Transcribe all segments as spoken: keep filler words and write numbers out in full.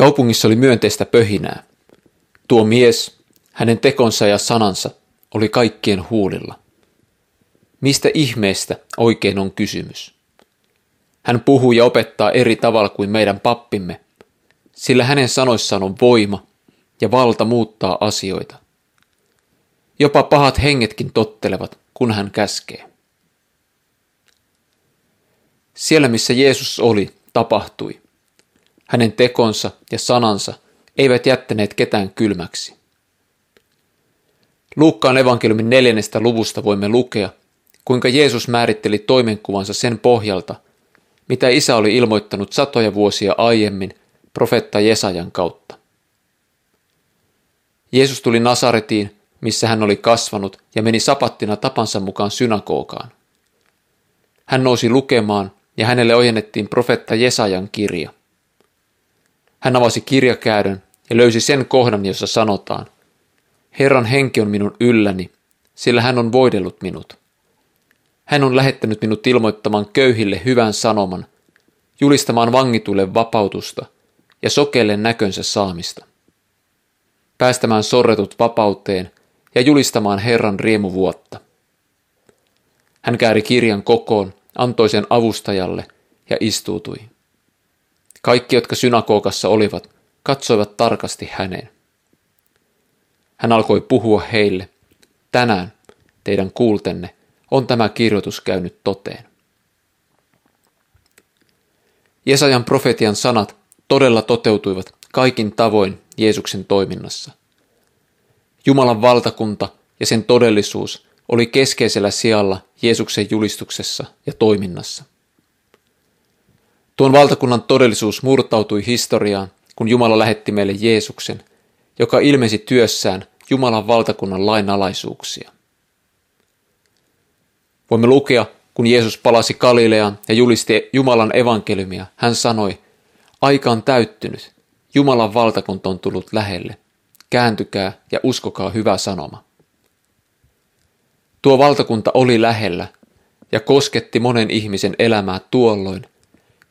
Kaupungissa oli myönteistä pöhinää. Tuo mies, hänen tekonsa ja sanansa, oli kaikkien huulilla. Mistä ihmeestä oikein on kysymys? Hän puhuu ja opettaa eri tavalla kuin meidän pappimme, sillä hänen sanoissaan on voima ja valta muuttaa asioita. Jopa pahat hengetkin tottelevat, kun hän käskee. Siellä, missä Jeesus oli, tapahtui. Hänen tekonsa ja sanansa eivät jättäneet ketään kylmäksi. Luukkaan evankeliumin neljännestä luvusta voimme lukea, kuinka Jeesus määritteli toimenkuvansa sen pohjalta, mitä Isä oli ilmoittanut satoja vuosia aiemmin profeetta Jesajan kautta. Jeesus tuli Nasaretiin, missä hän oli kasvanut, ja meni sapattina tapansa mukaan synagogaan. Hän nousi lukemaan, ja hänelle ojennettiin profeetta Jesajan kirja. Hän avasi kirjakäärön ja löysi sen kohdan, jossa sanotaan: Herran henki on minun ylläni, sillä hän on voidellut minut. Hän on lähettänyt minut ilmoittamaan köyhille hyvän sanoman, julistamaan vangituille vapautusta ja sokeille näkönsä saamista, päästämään sorretut vapauteen ja julistamaan Herran riemuvuotta. Hän kääri kirjan kokoon, antoi sen avustajalle ja istuutui. Kaikki, jotka synagogassa olivat, katsoivat tarkasti häneen. Hän alkoi puhua heille: tänään teidän kuultenne on tämä kirjoitus käynyt toteen. Jesajan profetian sanat todella toteutuivat kaikin tavoin Jeesuksen toiminnassa. Jumalan valtakunta ja sen todellisuus oli keskeisellä sijalla Jeesuksen julistuksessa ja toiminnassa. Tuon valtakunnan todellisuus murtautui historiaan, kun Jumala lähetti meille Jeesuksen, joka ilmesi työssään Jumalan valtakunnan lainalaisuuksia. Voimme lukea, kun Jeesus palasi Galileaan ja julisti Jumalan evankeliumia, hän sanoi: aika on täyttynyt, Jumalan valtakunta on tullut lähelle, kääntykää ja uskokaa hyvä sanoma. Tuo valtakunta oli lähellä ja kosketti monen ihmisen elämää tuolloin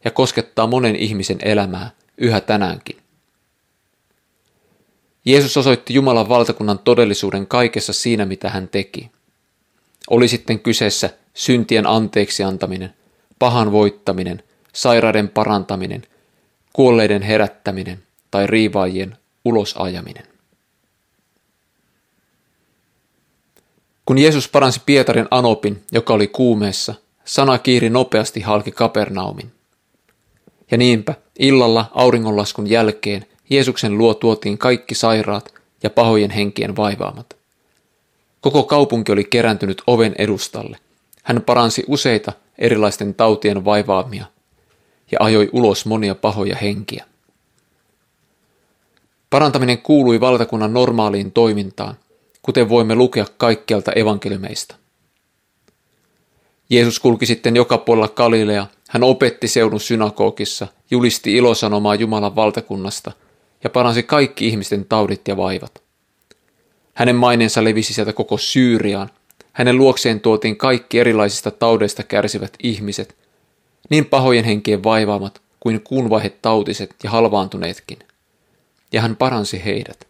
ja koskettaa monen ihmisen elämää yhä tänäänkin. Jeesus osoitti Jumalan valtakunnan todellisuuden kaikessa siinä, mitä hän teki. Oli sitten kyseessä syntien anteeksi antaminen, pahan voittaminen, sairaiden parantaminen, kuolleiden herättäminen tai riivaajien ulosajaminen. Kun Jeesus paransi Pietarin anopin, joka oli kuumeessa, sana kiiri nopeasti halki Kapernaumin. Ja niinpä illalla auringonlaskun jälkeen Jeesuksen luo tuotiin kaikki sairaat ja pahojen henkien vaivaamat. Koko kaupunki oli kerääntynyt oven edustalle. Hän paransi useita erilaisten tautien vaivaamia ja ajoi ulos monia pahoja henkiä. Parantaminen kuului valtakunnan normaaliin toimintaan, kuten voimme lukea kaikkialta evankeliumeista. Jeesus kulki sitten joka puolella Galileaa. Hän opetti seudun synagogissa, julisti ilosanomaa Jumalan valtakunnasta ja paransi kaikki ihmisten taudit ja vaivat. Hänen maineensa levisi sieltä koko Syyriaan. Hänen luokseen tuotiin kaikki erilaisista taudeista kärsivät ihmiset, niin pahojen henkien vaivaamat kuin kuunvaihetautiset ja halvaantuneetkin. Ja hän paransi heidät.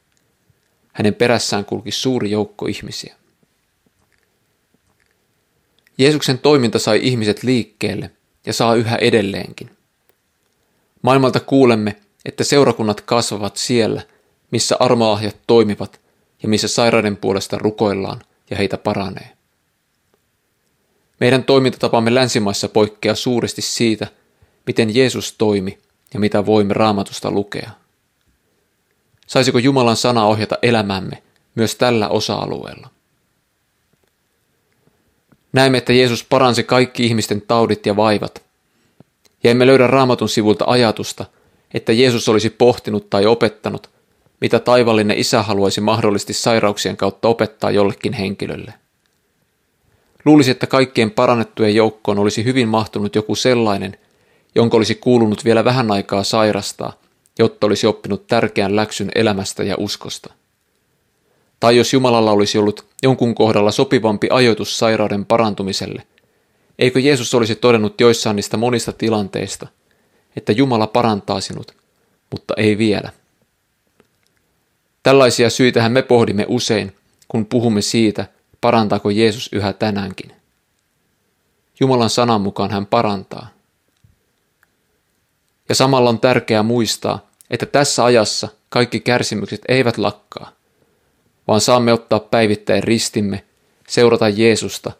Hänen perässään kulki suuri joukko ihmisiä. Jeesuksen toiminta sai ihmiset liikkeelle ja saa yhä edelleenkin. Maailmalta kuulemme, että seurakunnat kasvavat siellä, missä armolahjat toimivat ja missä sairaiden puolesta rukoillaan ja heitä paranee. Meidän toimintatapamme länsimaissa poikkeaa suuresti siitä, miten Jeesus toimi ja mitä voimme Raamatusta lukea. Saisiko Jumalan sana ohjata elämämme myös tällä osa-alueella? Näemme, että Jeesus paransi kaikki ihmisten taudit ja vaivat, ja emme löydä Raamatun sivulta ajatusta, että Jeesus olisi pohtinut tai opettanut, mitä taivallinen Isä haluaisi mahdollisesti sairauksien kautta opettaa jollekin henkilölle. Luulisi, että kaikkien parannettujen joukkoon olisi hyvin mahtunut joku sellainen, jonka olisi kuulunut vielä vähän aikaa sairastaa, jotta olisi oppinut tärkeän läksyn elämästä ja uskosta. Tai jos Jumalalla olisi ollut jonkun kohdalla sopivampi ajoitus sairauden parantumiselle, eikö Jeesus olisi todennut joissain niistä monista tilanteista, että Jumala parantaa sinut, mutta ei vielä. Tällaisia syitähän me pohdimme usein, kun puhumme siitä, parantaako Jeesus yhä tänäänkin. Jumalan sanan mukaan hän parantaa. Ja samalla on tärkeää muistaa, että tässä ajassa kaikki kärsimykset eivät lakkaa, vaan saamme ottaa päivittäin ristimme, seurata Jeesusta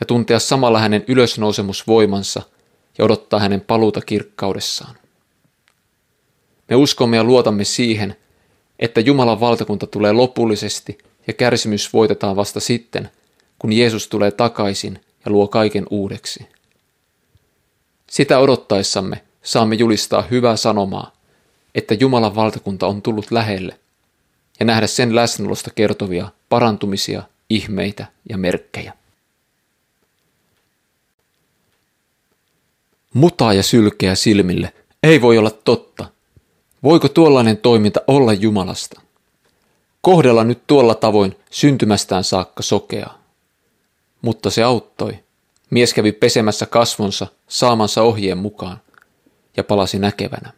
ja tuntea samalla hänen ylösnousemusvoimansa ja odottaa hänen paluuta kirkkaudessaan. Me uskomme ja luotamme siihen, että Jumalan valtakunta tulee lopullisesti ja kärsimys voitetaan vasta sitten, kun Jeesus tulee takaisin ja luo kaiken uudeksi. Sitä odottaessamme saamme julistaa hyvää sanomaa, että Jumalan valtakunta on tullut lähelle, ja nähdä sen läsnäolosta kertovia parantumisia, ihmeitä ja merkkejä. Mutaa ja sylkeä silmille, ei voi olla totta. Voiko tuollainen toiminta olla Jumalasta? Kohdella nyt tuolla tavoin syntymästään saakka sokeaa. Mutta se auttoi. Mies kävi pesemässä kasvonsa saamansa ohjeen mukaan ja palasi näkevänä.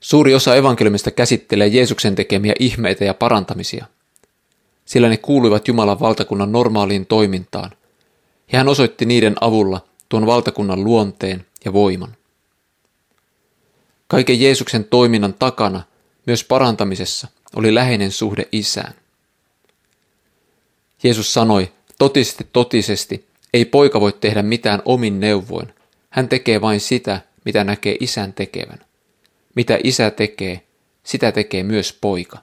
Suuri osa evankeliumista käsittelee Jeesuksen tekemiä ihmeitä ja parantamisia, sillä ne kuuluivat Jumalan valtakunnan normaaliin toimintaan, ja hän osoitti niiden avulla tuon valtakunnan luonteen ja voiman. Kaiken Jeesuksen toiminnan takana, myös parantamisessa, oli läheinen suhde Isään. Jeesus sanoi, totisesti, totisesti, ei poika voi tehdä mitään omin neuvoin, hän tekee vain sitä, mitä näkee Isän tekevän. Mitä Isä tekee, sitä tekee myös poika.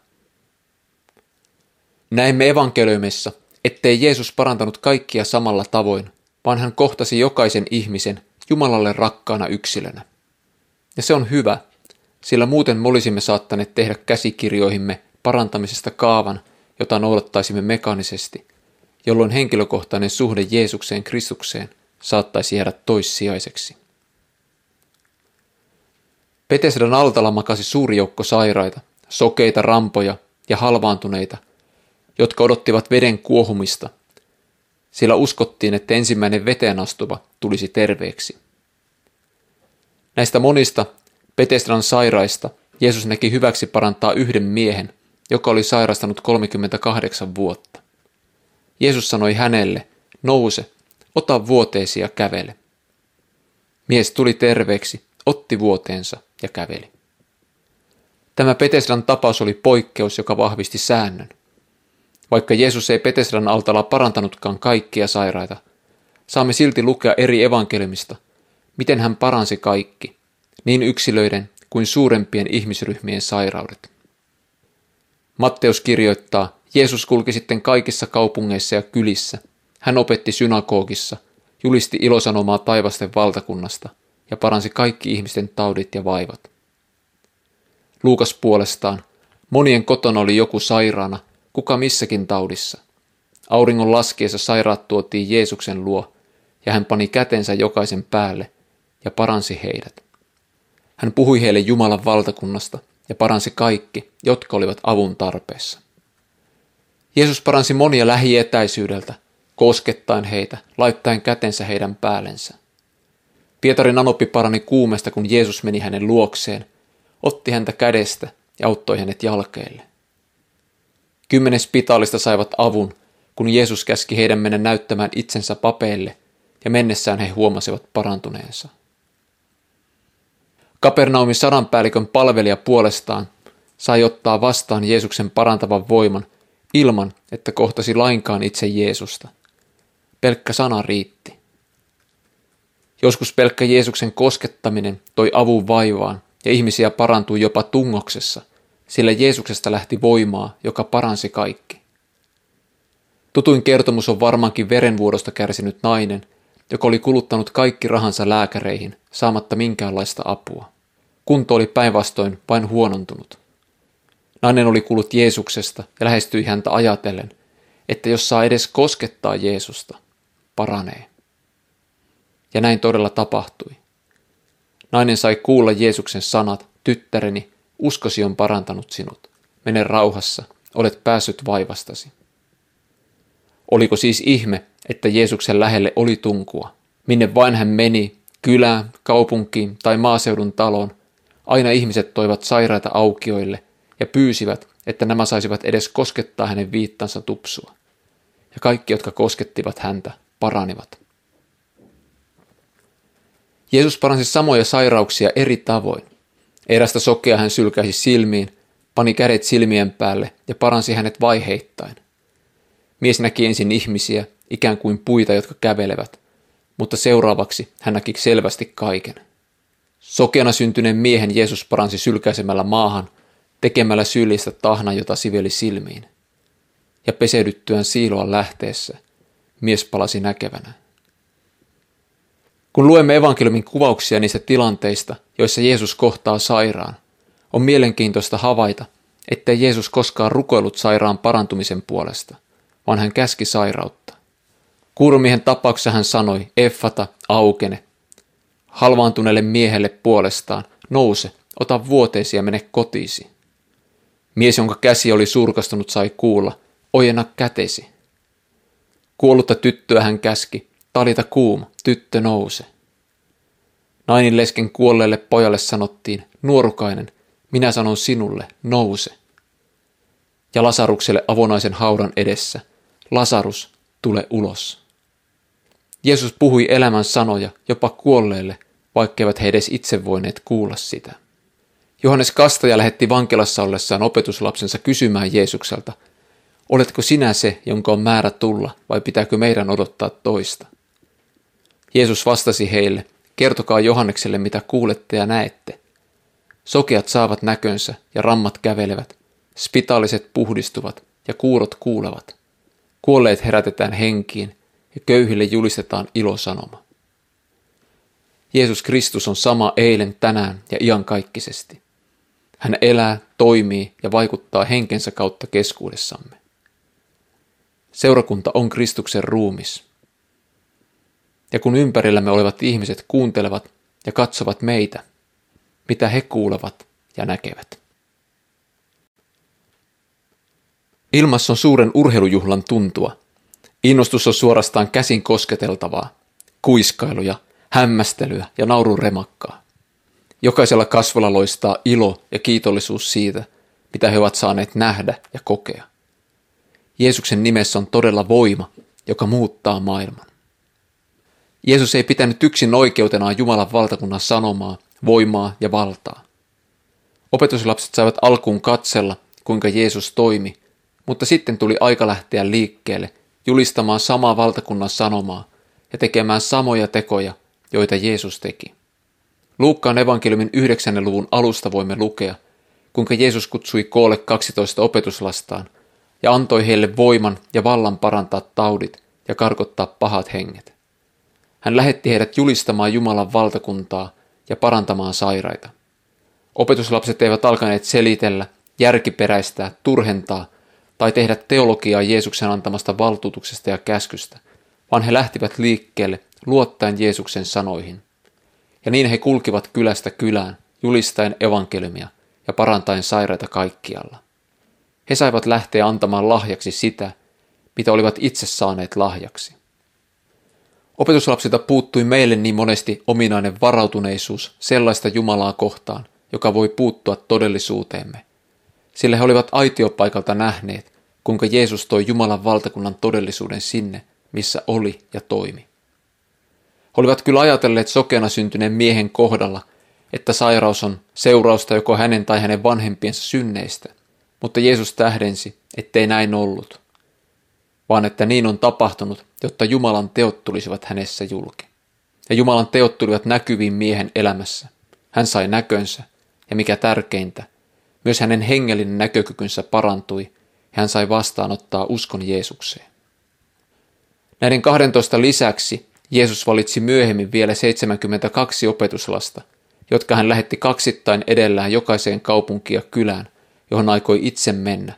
Näemme evankeliumissa, ettei Jeesus parantanut kaikkia samalla tavoin, vaan hän kohtasi jokaisen ihmisen Jumalalle rakkaana yksilönä. Ja se on hyvä, sillä muuten me olisimme saattaneet tehdä käsikirjoihimme parantamisesta kaavan, jota noudattaisimme mekaanisesti, jolloin henkilökohtainen suhde Jeesukseen Kristukseen saattaisi jäädä toissijaiseksi. Betesdan altalla makasi suuri joukko sairaita, sokeita rampoja ja halvaantuneita, jotka odottivat veden kuohumista, sillä uskottiin, että ensimmäinen veteen astuva tulisi terveeksi. Näistä monista Betesdan sairaista Jeesus näki hyväksi parantaa yhden miehen, joka oli sairastanut kolmekymmentäkahdeksan vuotta. Jeesus sanoi hänelle, nouse, ota vuoteesi ja kävele. Mies tuli terveeksi, otti vuoteensa ja käveli. Tämä Betesdan tapaus oli poikkeus, joka vahvisti säännön. Vaikka Jeesus ei Betesdan altalla parantanutkaan kaikkia sairaita, saamme silti lukea eri evankeliumista, miten hän paransi kaikki, niin yksilöiden kuin suurempien ihmisryhmien sairaudet. Matteus kirjoittaa, Jeesus kulki sitten kaikissa kaupungeissa ja kylissä. Hän opetti synagogissa, julisti ilosanomaa taivasten valtakunnasta ja paransi kaikki ihmisten taudit ja vaivat. Luukas puolestaan, monien kotona oli joku sairaana, kuka missäkin taudissa. Auringon laskiessa sairaat tuotiin Jeesuksen luo, ja hän pani kätensä jokaisen päälle ja paransi heidät. Hän puhui heille Jumalan valtakunnasta ja paransi kaikki, jotka olivat avun tarpeessa. Jeesus paransi monia lähietäisyydeltä, koskettaen heitä, laittaen kätensä heidän päällensä. Pietarin anoppi parani kuumesta, kun Jeesus meni hänen luokseen, otti häntä kädestä ja auttoi hänet jalkeille. Kymmenen spitaalista saivat avun, kun Jeesus käski heidän mennä näyttämään itsensä papeille, ja mennessään he huomasivat parantuneensa. Kapernaumin sadanpäällikön palvelija puolestaan sai ottaa vastaan Jeesuksen parantavan voiman ilman, että kohtasi lainkaan itse Jeesusta. Pelkkä sana riitti. Joskus pelkkä Jeesuksen koskettaminen toi avun vaivaan ja ihmisiä parantui jopa tungoksessa, sillä Jeesuksesta lähti voimaa, joka paransi kaikki. Tutuin kertomus on varmaankin verenvuodosta kärsinyt nainen, joka oli kuluttanut kaikki rahansa lääkäreihin saamatta minkäänlaista apua. Kunto oli päinvastoin vain huonontunut. Nainen oli kuullut Jeesuksesta ja lähestyi häntä ajatellen, että jos saa edes koskettaa Jeesusta, paranee. Ja näin todella tapahtui. Nainen sai kuulla Jeesuksen sanat, tyttäreni, uskosi on parantanut sinut. Mene rauhassa, olet päässyt vaivastasi. Oliko siis ihme, että Jeesuksen lähelle oli tunkua? Minne vain hän meni, kylään, kaupunkiin tai maaseudun taloon, Aina ihmiset toivat sairaita aukioille ja pyysivät, että nämä saisivat edes koskettaa hänen viittansa tupsua. Ja kaikki, jotka koskettivat häntä, paranivat. Jeesus paransi samoja sairauksia eri tavoin. Erästä sokea hän sylkäisi silmiin, pani kädet silmien päälle ja paransi hänet vaiheittain. Mies näki ensin ihmisiä, ikään kuin puita, jotka kävelevät, mutta seuraavaksi hän näki selvästi kaiken. Sokeana syntyneen miehen Jeesus paransi sylkäisemällä maahan, tekemällä syyllistä tahnan, jota siveli silmiin. Ja peseydyttyään siiloa lähteessä, mies palasi näkevänä. Kun luemme evankeliumin kuvauksia niistä tilanteista, joissa Jeesus kohtaa sairaan, on mielenkiintoista havaita, ettei Jeesus koskaan rukoillut sairaan parantumisen puolesta, vaan hän käski sairautta. Kuuromiehen tapauksessa hän sanoi, Effata, aukene. Halvaantuneelle miehelle puolestaan, nouse, ota vuoteesi ja mene kotiisi. Mies, jonka käsi oli surkastunut, sai kuulla, ojenna kätesi. Kuollutta tyttöä hän käski, Talita kuum, tyttö nouse. Nainin lesken kuolleelle pojalle sanottiin, nuorukainen, minä sanon sinulle, nouse. Ja Lasarukselle avonaisen haudan edessä, Lasarus, tule ulos. Jeesus puhui elämän sanoja jopa kuolleille, vaikkeivät he edes itse voineet kuulla sitä. Johannes Kastaja lähetti vankilassa ollessaan opetuslapsensa kysymään Jeesukselta, oletko sinä se, jonka on määrä tulla, vai pitääkö meidän odottaa toista? Jeesus vastasi heille, kertokaa Johannekselle, mitä kuulette ja näette. Sokeat saavat näkönsä ja rammat kävelevät, spitaaliset puhdistuvat ja kuurot kuulevat. Kuolleet herätetään henkiin ja köyhille julistetaan ilosanoma. Jeesus Kristus on sama eilen, tänään ja iankaikkisesti. Hän elää, toimii ja vaikuttaa henkensä kautta keskuudessamme. Seurakunta on Kristuksen ruumis. Ja kun ympärillämme olevat ihmiset kuuntelevat ja katsovat meitä, mitä he kuulevat ja näkevät. Ilmassa on suuren urheilujuhlan tuntua. Innostus on suorastaan käsin kosketeltavaa, kuiskailuja, hämmästelyä ja naurun remakkaa. Jokaisella kasvolla loistaa ilo ja kiitollisuus siitä, mitä he ovat saaneet nähdä ja kokea. Jeesuksen nimessä on todella voima, joka muuttaa maailman. Jeesus ei pitänyt yksin oikeutenaan Jumalan valtakunnan sanomaa, voimaa ja valtaa. Opetuslapset saivat alkuun katsella, kuinka Jeesus toimi, mutta sitten tuli aika lähteä liikkeelle julistamaan samaa valtakunnan sanomaa ja tekemään samoja tekoja, joita Jeesus teki. Luukkaan evankeliumin yhdeksännen luvun alusta voimme lukea, kuinka Jeesus kutsui koolle kaksitoista opetuslastaan ja antoi heille voiman ja vallan parantaa taudit ja karkottaa pahat henget. Hän lähetti heidät julistamaan Jumalan valtakuntaa ja parantamaan sairaita. Opetuslapset eivät alkaneet selitellä, järkiperäistää, turhentaa tai tehdä teologiaa Jeesuksen antamasta valtuutuksesta ja käskystä, vaan he lähtivät liikkeelle luottaen Jeesuksen sanoihin. Ja niin he kulkivat kylästä kylään, julistaen evankeliumia ja parantaen sairaita kaikkialla. He saivat lähteä antamaan lahjaksi sitä, mitä olivat itse saaneet lahjaksi. Opetuslapsilta puuttui meille niin monesti ominainen varautuneisuus sellaista Jumalaa kohtaan, joka voi puuttua todellisuuteemme. Sillä he olivat aitiopaikalta nähneet, kuinka Jeesus toi Jumalan valtakunnan todellisuuden sinne, missä oli ja toimi. He olivat kyllä ajatelleet sokeana syntyneen miehen kohdalla, että sairaus on seurausta joko hänen tai hänen vanhempiensa synneistä, mutta Jeesus tähdensi, ettei näin ollut, vaan että niin on tapahtunut, jotta Jumalan teot tulisivat hänessä julki. Ja Jumalan teot tulivat näkyviin miehen elämässä. Hän sai näkönsä, ja mikä tärkeintä, myös hänen hengellinen näkökykynsä parantui, ja hän sai vastaanottaa uskon Jeesukseen. Näiden kahdentoista lisäksi Jeesus valitsi myöhemmin vielä seitsemänkymmentäkaksi opetuslasta, jotka hän lähetti kaksittain edellään jokaiseen kaupunkiin ja kylään, johon aikoi itse mennä,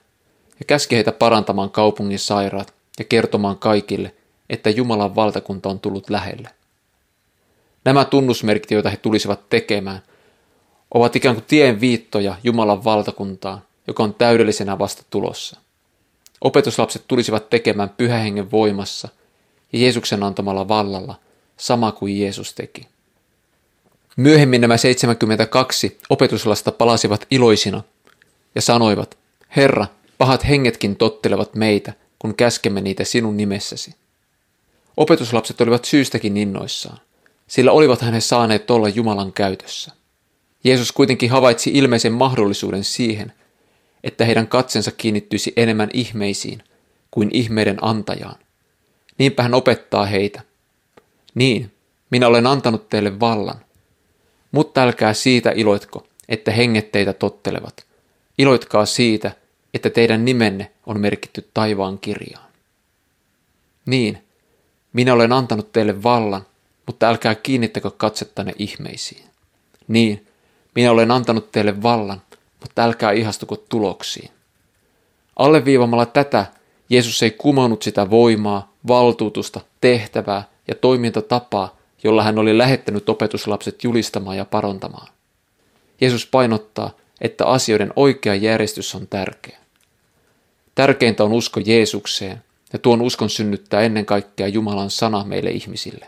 ja käski heitä parantamaan kaupungin sairaat ja kertomaan kaikille, että Jumalan valtakunta on tullut lähelle. Nämä tunnusmerkit, joita he tulisivat tekemään, ovat ikään kuin tien viittoja Jumalan valtakuntaan, joka on täydellisenä vasta tulossa. Opetuslapset tulisivat tekemään pyhähengen voimassa ja Jeesuksen antamalla vallalla, sama kuin Jeesus teki. Myöhemmin nämä seitsemänkymmentäkaksi opetuslasta palasivat iloisina ja sanoivat, Herra, pahat hengetkin tottelevat meitä, kun käskemme niitä sinun nimessäsi. Opetuslapset olivat syystäkin innoissaan, sillä olivathan he saaneet olla Jumalan käytössä. Jeesus kuitenkin havaitsi ilmeisen mahdollisuuden siihen, että heidän katsensa kiinnittyisi enemmän ihmeisiin kuin ihmeiden antajaan. Niinpä hän opettaa heitä. Niin, minä olen antanut teille vallan. Mutta älkää siitä iloitko, että henget teitä tottelevat. Iloitkaa siitä, että teidän nimenne on merkitty taivaan kirjaan. Niin, minä olen antanut teille vallan, mutta älkää kiinnittäkö katsettanne ihmeisiin. Niin, minä olen antanut teille vallan, mutta älkää ihastuko tuloksiin. Alleviivamalla tätä Jeesus ei kumonnut sitä voimaa, valtuutusta, tehtävää ja toimintatapaa, jolla hän oli lähettänyt opetuslapset julistamaan ja parantamaan. Jeesus painottaa, että asioiden oikea järjestys on tärkeä. Tärkeintä on usko Jeesukseen, ja tuon uskon synnyttää ennen kaikkea Jumalan sana meille ihmisille.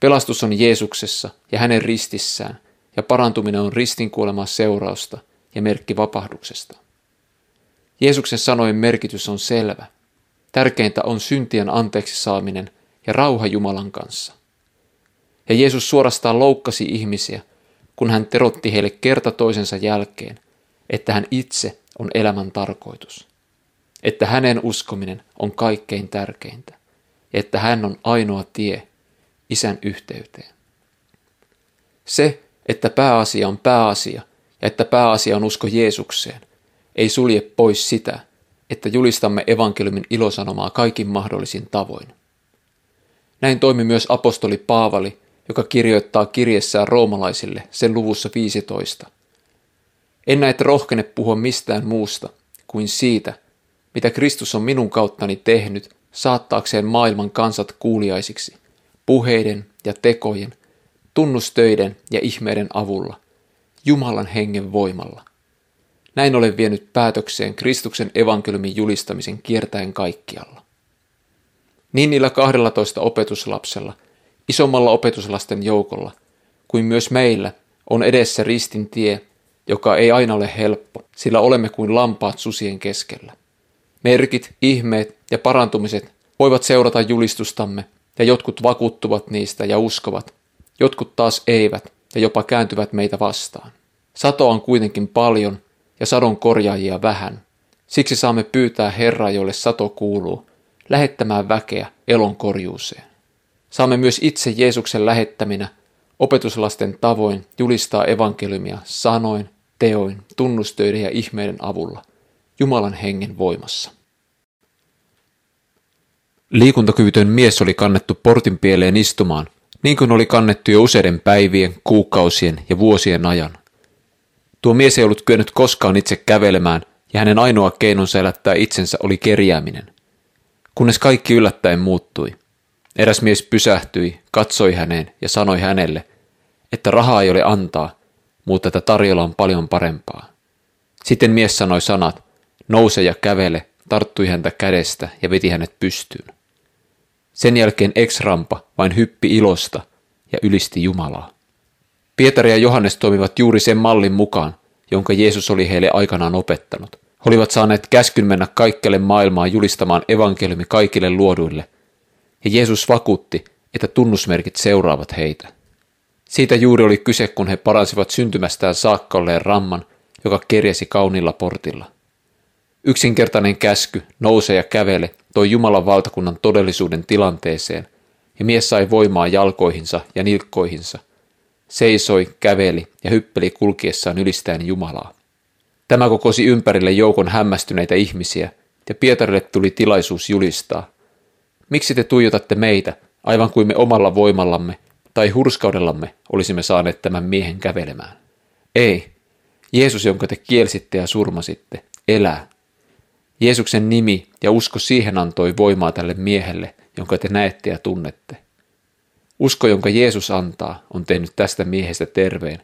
Pelastus on Jeesuksessa ja hänen ristissään, ja parantuminen on ristinkuoleman seurausta ja merkki vapahduksesta. Jeesuksen sanojen merkitys on selvä. Tärkeintä on syntien anteeksi saaminen ja rauha Jumalan kanssa. Ja Jeesus suorastaan loukkasi ihmisiä, kun hän terotti heille kerta toisensa jälkeen, että hän itse on elämän tarkoitus, että hänen uskominen on kaikkein tärkeintä, ja että hän on ainoa tie Isän yhteyteen. Se, että pääasia on pääasia, ja että pääasia on usko Jeesukseen, ei sulje pois sitä, että julistamme evankeliumin ilosanomaa kaikin mahdollisin tavoin. Näin toimi myös apostoli Paavali, joka kirjoittaa kirjessään roomalaisille sen luvussa viisitoista. En näet rohkene puhua mistään muusta kuin siitä, mitä Kristus on minun kauttani tehnyt saattaakseen maailman kansat kuuliaisiksi, puheiden ja tekojen, tunnustöiden ja ihmeiden avulla, Jumalan hengen voimalla. Näin olen vienyt päätökseen Kristuksen evankeliumin julistamisen kiertäen kaikkialla. Niin niillä kahdellatoista opetuslapsella, isommalla opetuslasten joukolla, kuin myös meillä on edessä ristin tie, joka ei aina ole helppo, sillä olemme kuin lampaat susien keskellä. Merkit, ihmeet ja parantumiset voivat seurata julistustamme, ja jotkut vakuuttuvat niistä ja uskovat, jotkut taas eivät ja jopa kääntyvät meitä vastaan. Satoa on kuitenkin paljon ja sadon korjaajia vähän. Siksi saamme pyytää Herraa, jolle sato kuuluu, lähettämään väkeä elon korjuuseen. Saamme myös itse Jeesuksen lähettäminä opetuslasten tavoin julistaa evankeliumia sanoin, teoin, tunnustöiden ja ihmeiden avulla, Jumalan hengen voimassa. Liikuntakyvytön mies oli kannettu portin pieleen istumaan, niin kuin oli kannettu jo useiden päivien, kuukausien ja vuosien ajan. Tuo mies ei ollut kyennyt koskaan itse kävelemään, ja hänen ainoa keinonsa elättää itsensä oli kerjääminen. Kunnes kaikki yllättäen muuttui. Eräs mies pysähtyi, katsoi häneen ja sanoi hänelle, että rahaa ei ole antaa, mutta että tarjolla on paljon parempaa. Sitten mies sanoi sanat, nouse ja kävele, tarttui häntä kädestä ja veti hänet pystyyn. Sen jälkeen ex-rampa vain hyppi ilosta ja ylisti Jumalaa. Pietari ja Johannes toimivat juuri sen mallin mukaan, jonka Jeesus oli heille aikanaan opettanut. He olivat saaneet käskyn mennä kaikkelle maailmaan julistamaan evankeliumi kaikille luoduille, ja Jeesus vakuutti, että tunnusmerkit seuraavat heitä. Siitä juuri oli kyse, kun he paransivat syntymästään saakka olleen ramman, joka kerjäsi kauniilla portilla. Yksinkertainen käsky, nouse ja kävele, toi Jumalan valtakunnan todellisuuden tilanteeseen, ja mies sai voimaa jalkoihinsa ja nilkkoihinsa, seisoi, käveli ja hyppeli kulkiessaan ylistäen Jumalaa. Tämä kokosi ympärille joukon hämmästyneitä ihmisiä, ja Pietarille tuli tilaisuus julistaa. Miksi te tuijotatte meitä, aivan kuin me omalla voimallamme tai hurskaudellamme olisimme saaneet tämän miehen kävelemään? Ei, Jeesus, jonka te kielsitte ja surmasitte, elää. Jeesuksen nimi ja usko siihen antoi voimaa tälle miehelle, jonka te näette ja tunnette. Usko, jonka Jeesus antaa, on tehnyt tästä miehestä terveen,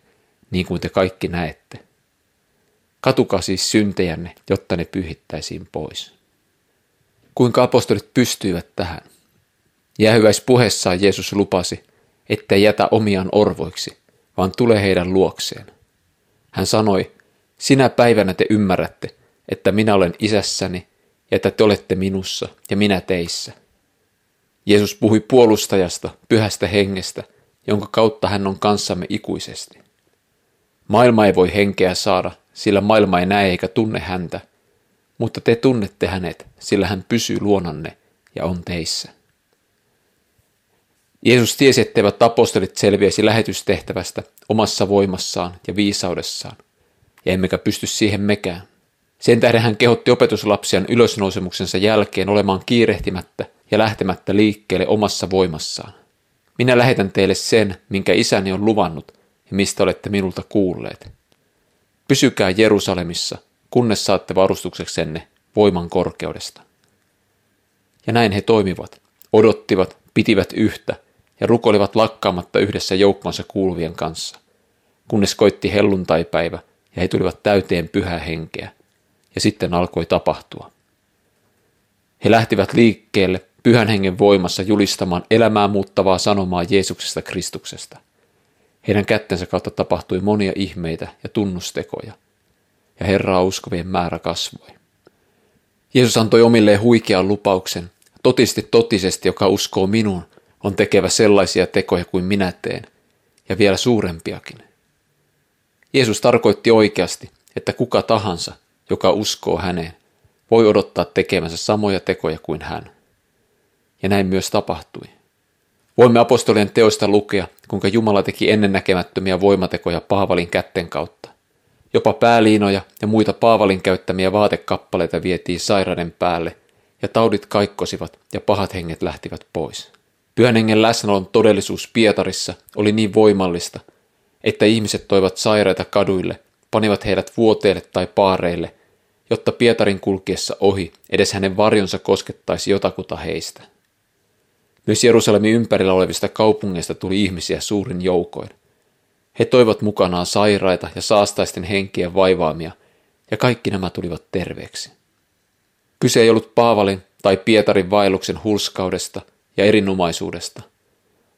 niin kuin te kaikki näette. Katukaa siis syntejänne, jotta ne pyhittäisiin pois. Kuinka apostolit pystyivät tähän? Jäähyväispuheessaan Jeesus lupasi, ettei jätä omiaan orvoiksi, vaan tule heidän luokseen. Hän sanoi, sinä päivänä te ymmärrätte, että minä olen isässäni, ja että te olette minussa ja minä teissä. Jeesus puhui puolustajasta, pyhästä hengestä, jonka kautta hän on kanssamme ikuisesti. Maailma ei voi henkeä saada, sillä maailma ei näe eikä tunne häntä, mutta te tunnette hänet, sillä hän pysyy luonanne ja on teissä. Jeesus tiesi, etteivät apostolit selviäisi lähetystehtävästä omassa voimassaan ja viisaudessaan, ja emmekä pysty siihen mekään. Sen tähden hän kehotti opetuslapsiaan ylösnousemuksensa jälkeen olemaan kiirehtimättä ja lähtemättä liikkeelle omassa voimassaan. Minä lähetän teille sen, minkä isäni on luvannut ja mistä olette minulta kuulleet. Pysykää Jerusalemissa, kunnes saatte varustukseksenne voiman korkeudesta. Ja näin he toimivat, odottivat, pitivät yhtä ja rukoilivat lakkaamatta yhdessä joukkonsa kuuluvien kanssa, kunnes koitti helluntaipäivä ja he tulivat täyteen pyhää henkeä, ja sitten alkoi tapahtua. He lähtivät liikkeelle pyhän hengen voimassa julistamaan elämää muuttavaa sanomaa Jeesuksesta Kristuksesta. Heidän kättensä kautta tapahtui monia ihmeitä ja tunnustekoja, ja Herraa uskovien määrä kasvoi. Jeesus antoi omilleen huikean lupauksen, totisti totisesti, joka uskoo minuun, on tekevä sellaisia tekoja kuin minä teen, ja vielä suurempiakin. Jeesus tarkoitti oikeasti, että kuka tahansa, joka uskoo häneen, voi odottaa tekemänsä samoja tekoja kuin hän. Ja näin myös tapahtui. Voimme apostolien teoista lukea, kuinka Jumala teki ennennäkemättömiä voimatekoja Paavalin kätten kautta. Jopa pääliinoja ja muita Paavalin käyttämiä vaatekappaleita vietiin sairaiden päälle, ja taudit kaikkosivat ja pahat henget lähtivät pois. Pyhän hengen läsnäolon todellisuus Pietarissa oli niin voimallista, että ihmiset toivat sairaita kaduille, panivat heidät vuoteille tai paareille, jotta Pietarin kulkiessa ohi edes hänen varjonsa koskettaisi jotakuta heistä. Myös Jerusalemin ympärillä olevista kaupungeista tuli ihmisiä suurin joukoin. He toivat mukanaan sairaita ja saastaisten henkien vaivaamia, ja kaikki nämä tulivat terveeksi. Kyse ei ollut Paavalin tai Pietarin vaelluksen hulskaudesta ja erinomaisuudesta,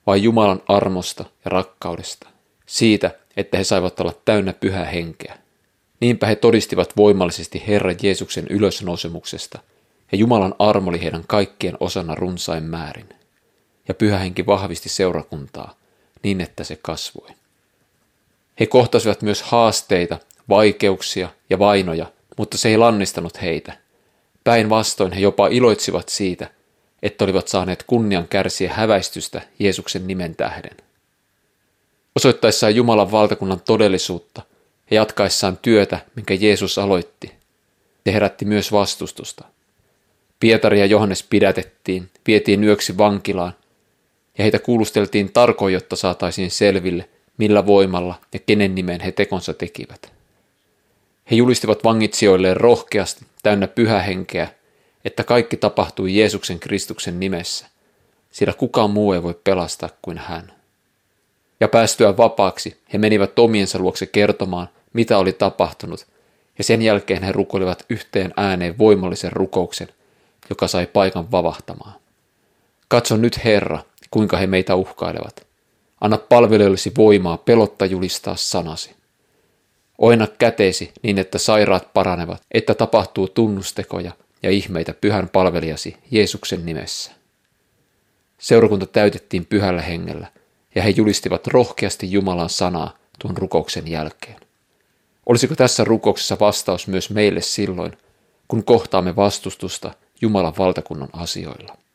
vaan Jumalan armosta ja rakkaudesta, siitä, että he saivat olla täynnä pyhää henkeä. Niinpä he todistivat voimallisesti Herran Jeesuksen ylösnousemuksesta, ja Jumalan armo oli heidän kaikkien osana runsain määrin. Ja pyhä henki vahvisti seurakuntaa niin, että se kasvoi. He kohtasivat myös haasteita, vaikeuksia ja vainoja, mutta se ei lannistanut heitä. Päinvastoin he jopa iloitsivat siitä, että olivat saaneet kunnian kärsiä häväistystä Jeesuksen nimen tähden. Osoittaessaan Jumalan valtakunnan todellisuutta ja jatkaessaan työtä, minkä Jeesus aloitti, se herätti myös vastustusta. Pietari ja Johannes pidätettiin, vietiin yöksi vankilaan, ja heitä kuulusteltiin tarkoin, jotta saataisiin selville, millä voimalla ja kenen nimeen he tekonsa tekivät. He julistivat vangitsijoilleen rohkeasti, täynnä pyhähenkeä, että kaikki tapahtui Jeesuksen Kristuksen nimessä, sillä kukaan muu ei voi pelastaa kuin hän. Ja päästyään vapaaksi he menivät omiensa luokse kertomaan, mitä oli tapahtunut, ja sen jälkeen he rukoilivat yhteen ääneen voimallisen rukouksen, joka sai paikan vavahtamaan. Katso nyt, Herra, kuinka he meitä uhkailevat. Anna palvelijoillesi voimaa pelotta julistaa sanasi. Oina käteesi niin, että sairaat paranevat, että tapahtuu tunnustekoja ja ihmeitä pyhän palvelijasi Jeesuksen nimessä. Seurakunta täytettiin pyhällä hengellä, ja he julistivat rohkeasti Jumalan sanaa tuon rukouksen jälkeen. Olisiko tässä rukouksessa vastaus myös meille silloin, kun kohtaamme vastustusta Jumalan valtakunnan asioilla?